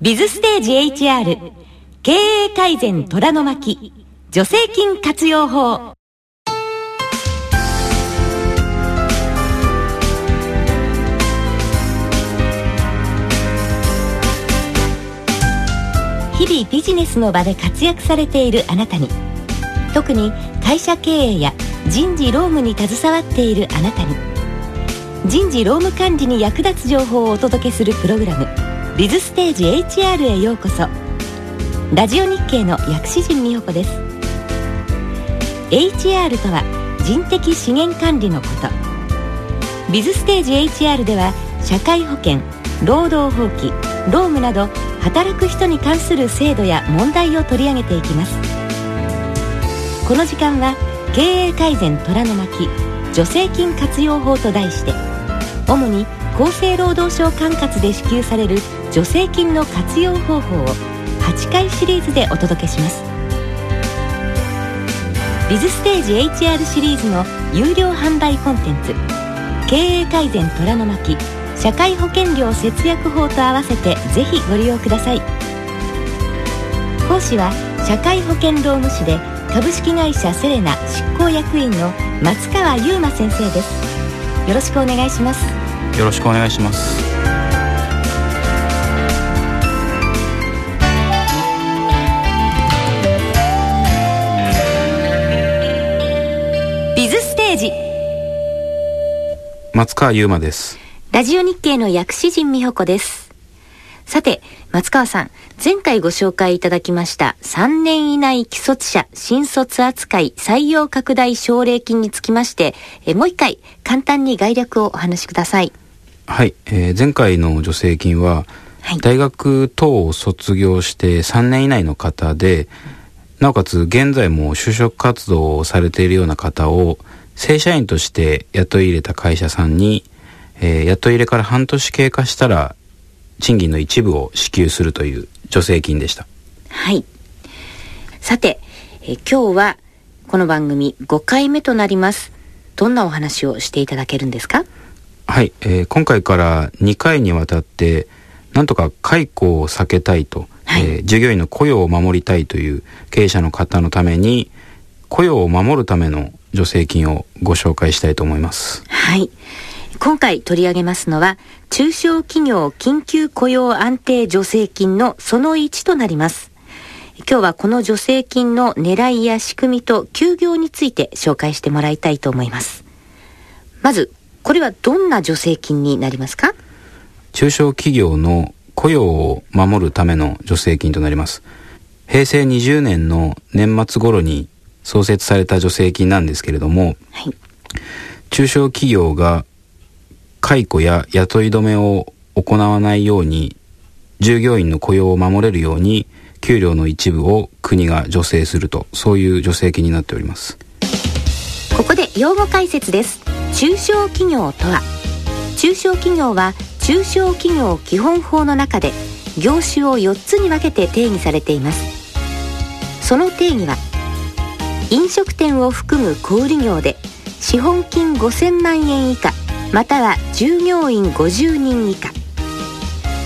ビズステージ HR 経営改善虎の巻助成金活用法。日々ビジネスの場で活躍されているあなたに、特に会社経営や人事労務に携わっているあなたに、人事労務管理に役立つ情報をお届けするプログラムビズステージ HR へようこそ。ラジオ日経の薬師陣美穂子です。 HR とは人的資源管理のこと。ビズステージ HR では社会保険、労働法規、労務など働く人に関する制度や問題を取り上げていきます。この時間は経営改善虎の巻助成金活用法と題して、主に厚生労働省管轄で支給される助成金の活用方法を8回シリーズでお届けします。ビズステージ HR シリーズの有料販売コンテンツ経営改善虎の巻社会保険料節約法と合わせてぜひご利用ください。講師は社会保険労務士で株式会社セレナ執行役員の松川優真先生です。よろしくお願いします。よろしくお願いします。ビズステージ松川優真です。ラジオ日経の薬師陣美穂子です。さて松川さん、前回ご紹介いただきました3年以内既卒者新卒扱い採用拡大奨励金につきまして、もう一回簡単に概略をお話しください。はい、前回の助成金は、はい、大学等を卒業して3年以内の方で、なおかつ現在も就職活動をされているような方を正社員として雇い入れた会社さんに、雇い入れから半年経過したら賃金の一部を支給するという助成金でした。はい。さて、今日はこの番組5回目となります。どんなお話をしていただけるんですか？はい、今回から2回にわたってなんとか解雇を避けたいと、はい、従業員の雇用を守りたいという経営者の方のために雇用を守るための助成金をご紹介したいと思います。はい。今回取り上げますのは中小企業緊急雇用安定助成金のその1となります。今日はこの助成金の狙いや仕組みと休業について紹介してもらいたいと思います。まずこれはどんな助成金になりますか？中小企業の雇用を守るための助成金となります。平成20年の年末頃に創設された助成金なんですけれども、はい、中小企業が解雇や雇い止めを行わないように、従業員の雇用を守れるように給料の一部を国が助成すると、そういう助成金になっております。ここで用語解説です。中小企業とは、中小企業は中小企業基本法の中で業種を4つに分けて定義されています。その定義は、飲食店を含む小売業で資本金5000万円以下または従業員50人以下、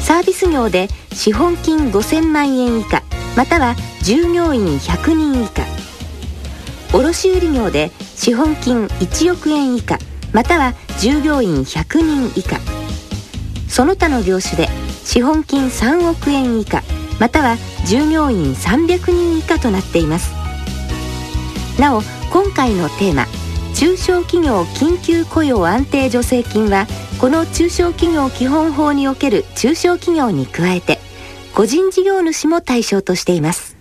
サービス業で資本金5000万円以下または従業員100人以下、卸売業で資本金1億円以下または従業員100人以下、その他の業種で資本金3億円以下または従業員300人以下となっています。なお今回のテーマ中小企業緊急雇用安定助成金は、この中小企業基本法における中小企業に加えて個人事業主も対象としています。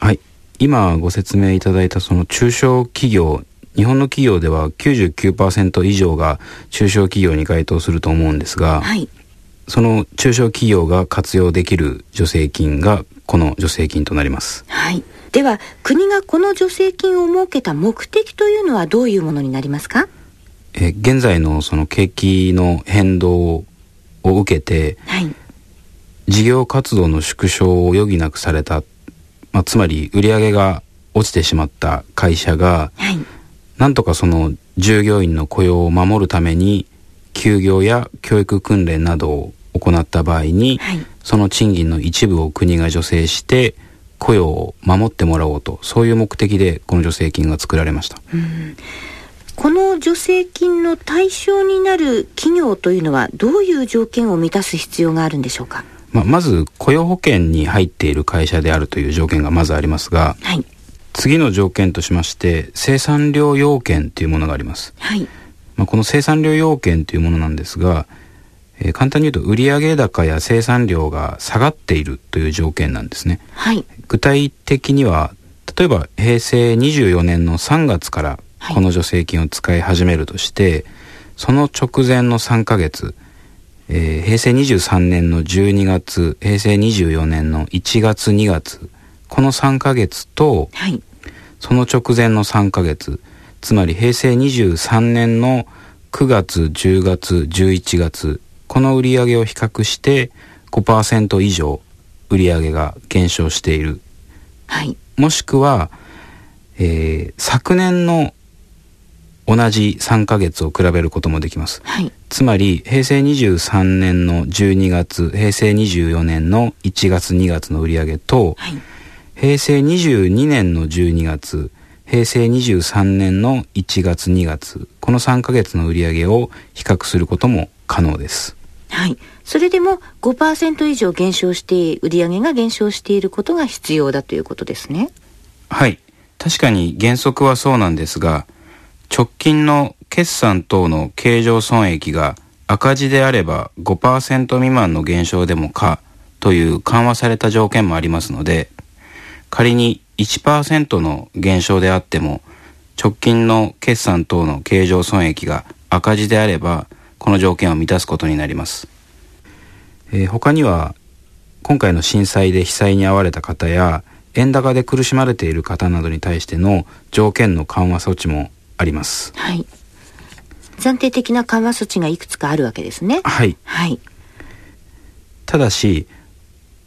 はい。今ご説明いただいたその中小企業、日本の企業では 99% 以上が中小企業に該当すると思うんですが、はい、その中小企業が活用できる助成金がこの助成金となります。はい。では国がこの助成金を設けた目的というのはどういうものになりますか？現在のその景気の変動を受けて、はい、事業活動の縮小を余儀なくされた、つまり売上が落ちてしまった会社が、はい、なんとかその従業員の雇用を守るために休業や教育訓練などを行った場合に、はい、その賃金の一部を国が助成して雇用を守ってもらおうと、そういう目的でこの助成金が作られました。この助成金の対象になる企業というのはどういう条件を満たす必要があるんでしょうか。まず雇用保険に入っている会社であるという条件がまずありますが、はい、次の条件としまして生産量要件というものがあります、はい。この生産量要件というものなんですが、簡単に言うと売上高や生産量が下がっているという条件なんですね、はい、具体的には例えば平成24年の3月からこの助成金を使い始めるとして、はい、その直前の3ヶ月、平成23年の12月、平成24年の1月、2月、この3ヶ月と、はい、その直前の3ヶ月、つまり平成23年の9月、10月、11月、この売り上げを比較して 5% 以上売り上げが減少している、はい、もしくは、昨年の同じ3ヶ月を比べることもできます、はい、つまり平成23年の12月、平成24年の1月2月の売り上げと、はい、平成22年の12月、平成23年の1月2月、この3ヶ月の売り上げを比較することも可能です。はい、それでも 5% 以上減少して、売り上げが減少していることが必要だということですね。はい、確かに原則はそうなんですが、直近の決算等の経常損益が赤字であれば 5% 未満の減少でも可という緩和された条件もありますので、仮に 1% の減少であっても直近の決算等の経常損益が赤字であればこの条件を満たすことになります、他には今回の震災で被災に遭われた方や円高で苦しまれている方などに対しての条件の緩和措置もあります、はい、暫定的な緩和措置がいくつかあるわけですね、はいはい、ただし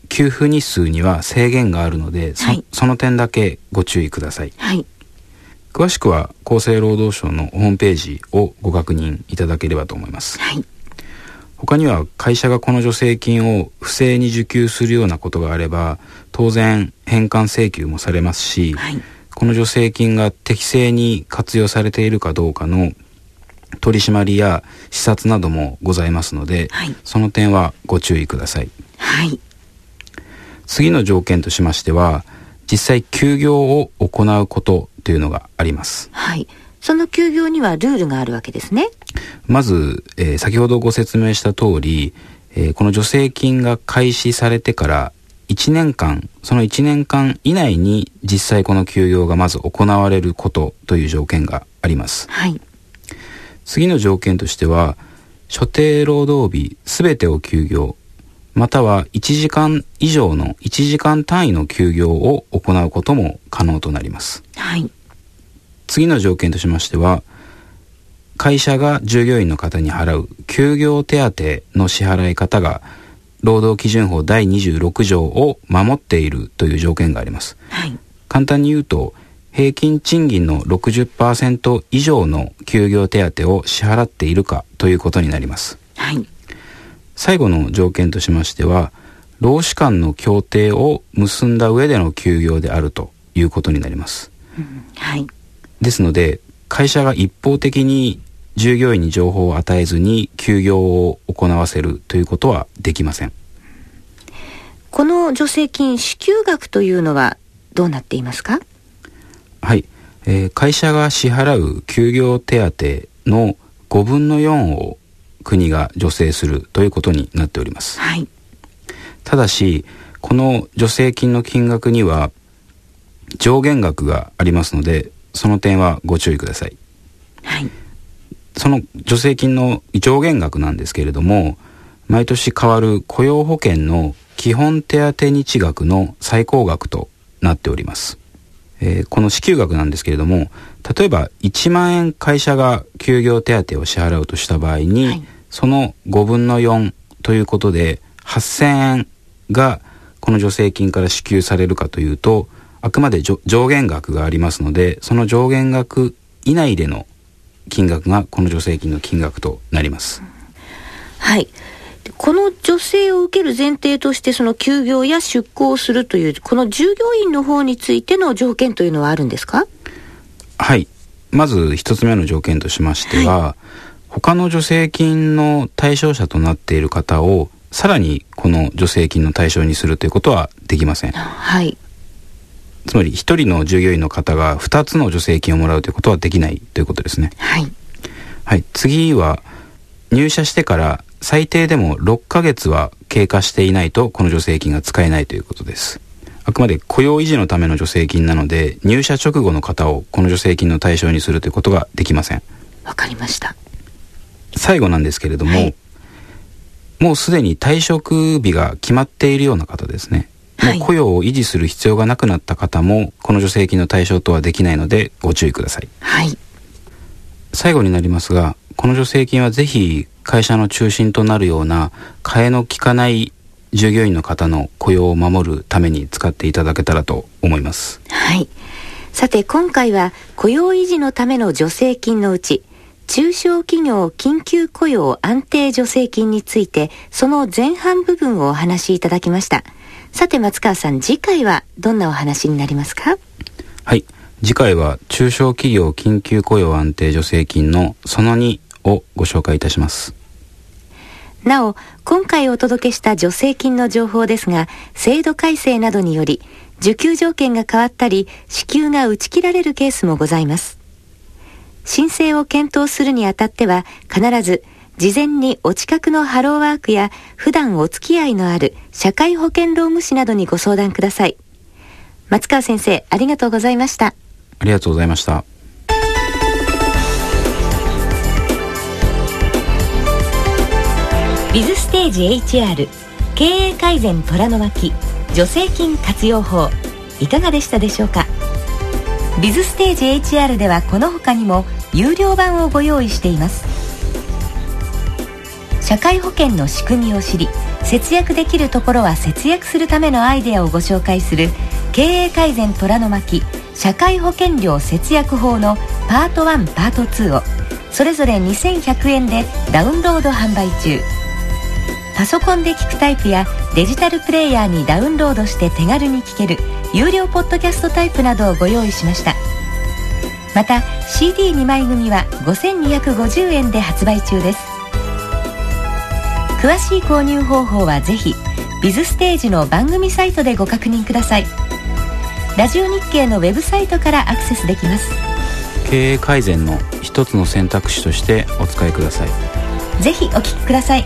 給付日数には制限があるので、はい、その点だけご注意ください、はい、詳しくは厚生労働省のホームページをご確認いただければと思います、はい、他には会社がこの助成金を不正に受給するようなことがあれば当然返還請求もされますし、はい、この助成金が適正に活用されているかどうかの取り締まりや視察などもございますので、はい、その点はご注意ください、はい次の条件としましては、実際休業を行うことというのがあります。はい。その休業にはルールがあるわけですね。まず、先ほどご説明した通り、この助成金が開始されてから1年間、その1年間以内に実際この休業がまず行われることという条件があります。はい。次の条件としては、所定労働日すべてを休業、または1時間以上の1時間単位の休業を行うことも可能となります、はい、次の条件としましては会社が従業員の方に払う休業手当の支払い方が労働基準法第26条を守っているという条件があります、はい、簡単に言うと平均賃金の 60% 以上の休業手当を支払っているかということになります、はい最後の条件としましては、労使間の協定を結んだ上での休業であるということになります、うんはい、ですので、会社が一方的に従業員に情報を与えずに休業を行わせるということはできません。この助成金支給額というのはどうなっていますか？はい、会社が支払う休業手当の5分の4を国が助成するということになっております、はい、ただしこの助成金の金額には上限額がありますのでその点はご注意ください、はい、その助成金の上限額なんですけれども毎年変わる雇用保険の基本手当日額の最高額となっております、この支給額なんですけれども例えば1万円会社が休業手当を支払うとした場合に、はいその5分の4ということで8000円がこの助成金から支給されるかというとあくまで上限額がありますのでその上限額以内での金額がこの助成金の金額となります、はい、この助成を受ける前提として、その休業や出向をするというこの従業員の方についての条件というのはあるんですか？はい、まず一つ目の条件としましては、他の助成金の対象者となっている方をさらにこの助成金の対象にするということはできません。はい。つまり一人の従業員の方が2つの助成金をもらうということはできないということですね。はい。はい、次は入社してから最低でも6ヶ月は経過していないとこの助成金が使えないということです。あくまで雇用維持のための助成金なので、入社直後の方をこの助成金の対象にするということができません。わかりました。最後なんですけれども、もうすでに退職日が決まっているような方ですね。もう雇用を維持する必要がなくなった方もこの助成金の対象とはできないのでご注意ください。はい。最後になりますが、この助成金はぜひ会社の中心となるような替えの利かない従業員の方の雇用を守るために使っていただけたらと思います。はい。さて今回は雇用維持のための助成金のうち、中小企業緊急雇用安定助成金について、その前半部分をお話しいただきました。さて松川さん、次回はどんなお話になりますか？はい、次回は中小企業緊急雇用安定助成金のその2をご紹介いたします。なお、今回お届けした助成金の情報ですが、制度改正などにより受給条件が変わったり、支給が打ち切られるケースもございます。申請を検討するにあたっては、必ず事前にお近くのハローワークや普段お付き合いのある社会保険労務士などにご相談ください。松川先生、ありがとうございました。ありがとうございました。ビズステージ HR 経営改善虎の巻助成金活用法、いかがでしたでしょうか？ビズステージ HR ではこの他にも有料版をご用意しています。社会保険の仕組みを知り、節約できるところは節約するためのアイデアをご紹介する経営改善虎の巻社会保険料節約法のパート1パート2をそれぞれ2100円でダウンロード販売中。パソコンで聞くタイプやデジタルプレイヤーにダウンロードして手軽に聞ける有料ポッドキャストタイプなどをご用意しました。また CD2 枚組は5250円で発売中です。詳しい購入方法はぜひビズステージの番組サイトでご確認ください。ラジオ日経のウェブサイトからアクセスできます。経営改善の一つの選択肢としてお使いください。ぜひお聞きください。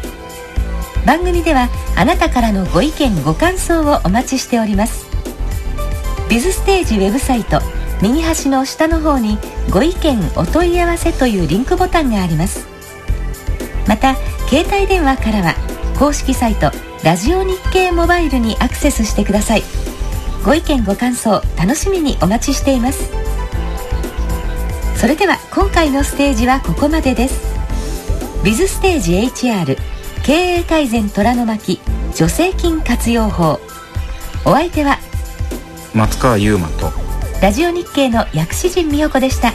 番組ではあなたからのご意見ご感想をお待ちしております。ビズステージウェブサイト右端の下の方にご意見お問い合わせというリンクボタンがあります。また携帯電話からは公式サイトラジオ日経モバイルにアクセスしてください。ご意見ご感想楽しみにお待ちしています。それでは今回のステージはここまでです。ビズステージ HR 経営改善虎の巻助成金活用法、お相手は松川優馬とラジオ日経の薬師陣美代子でした。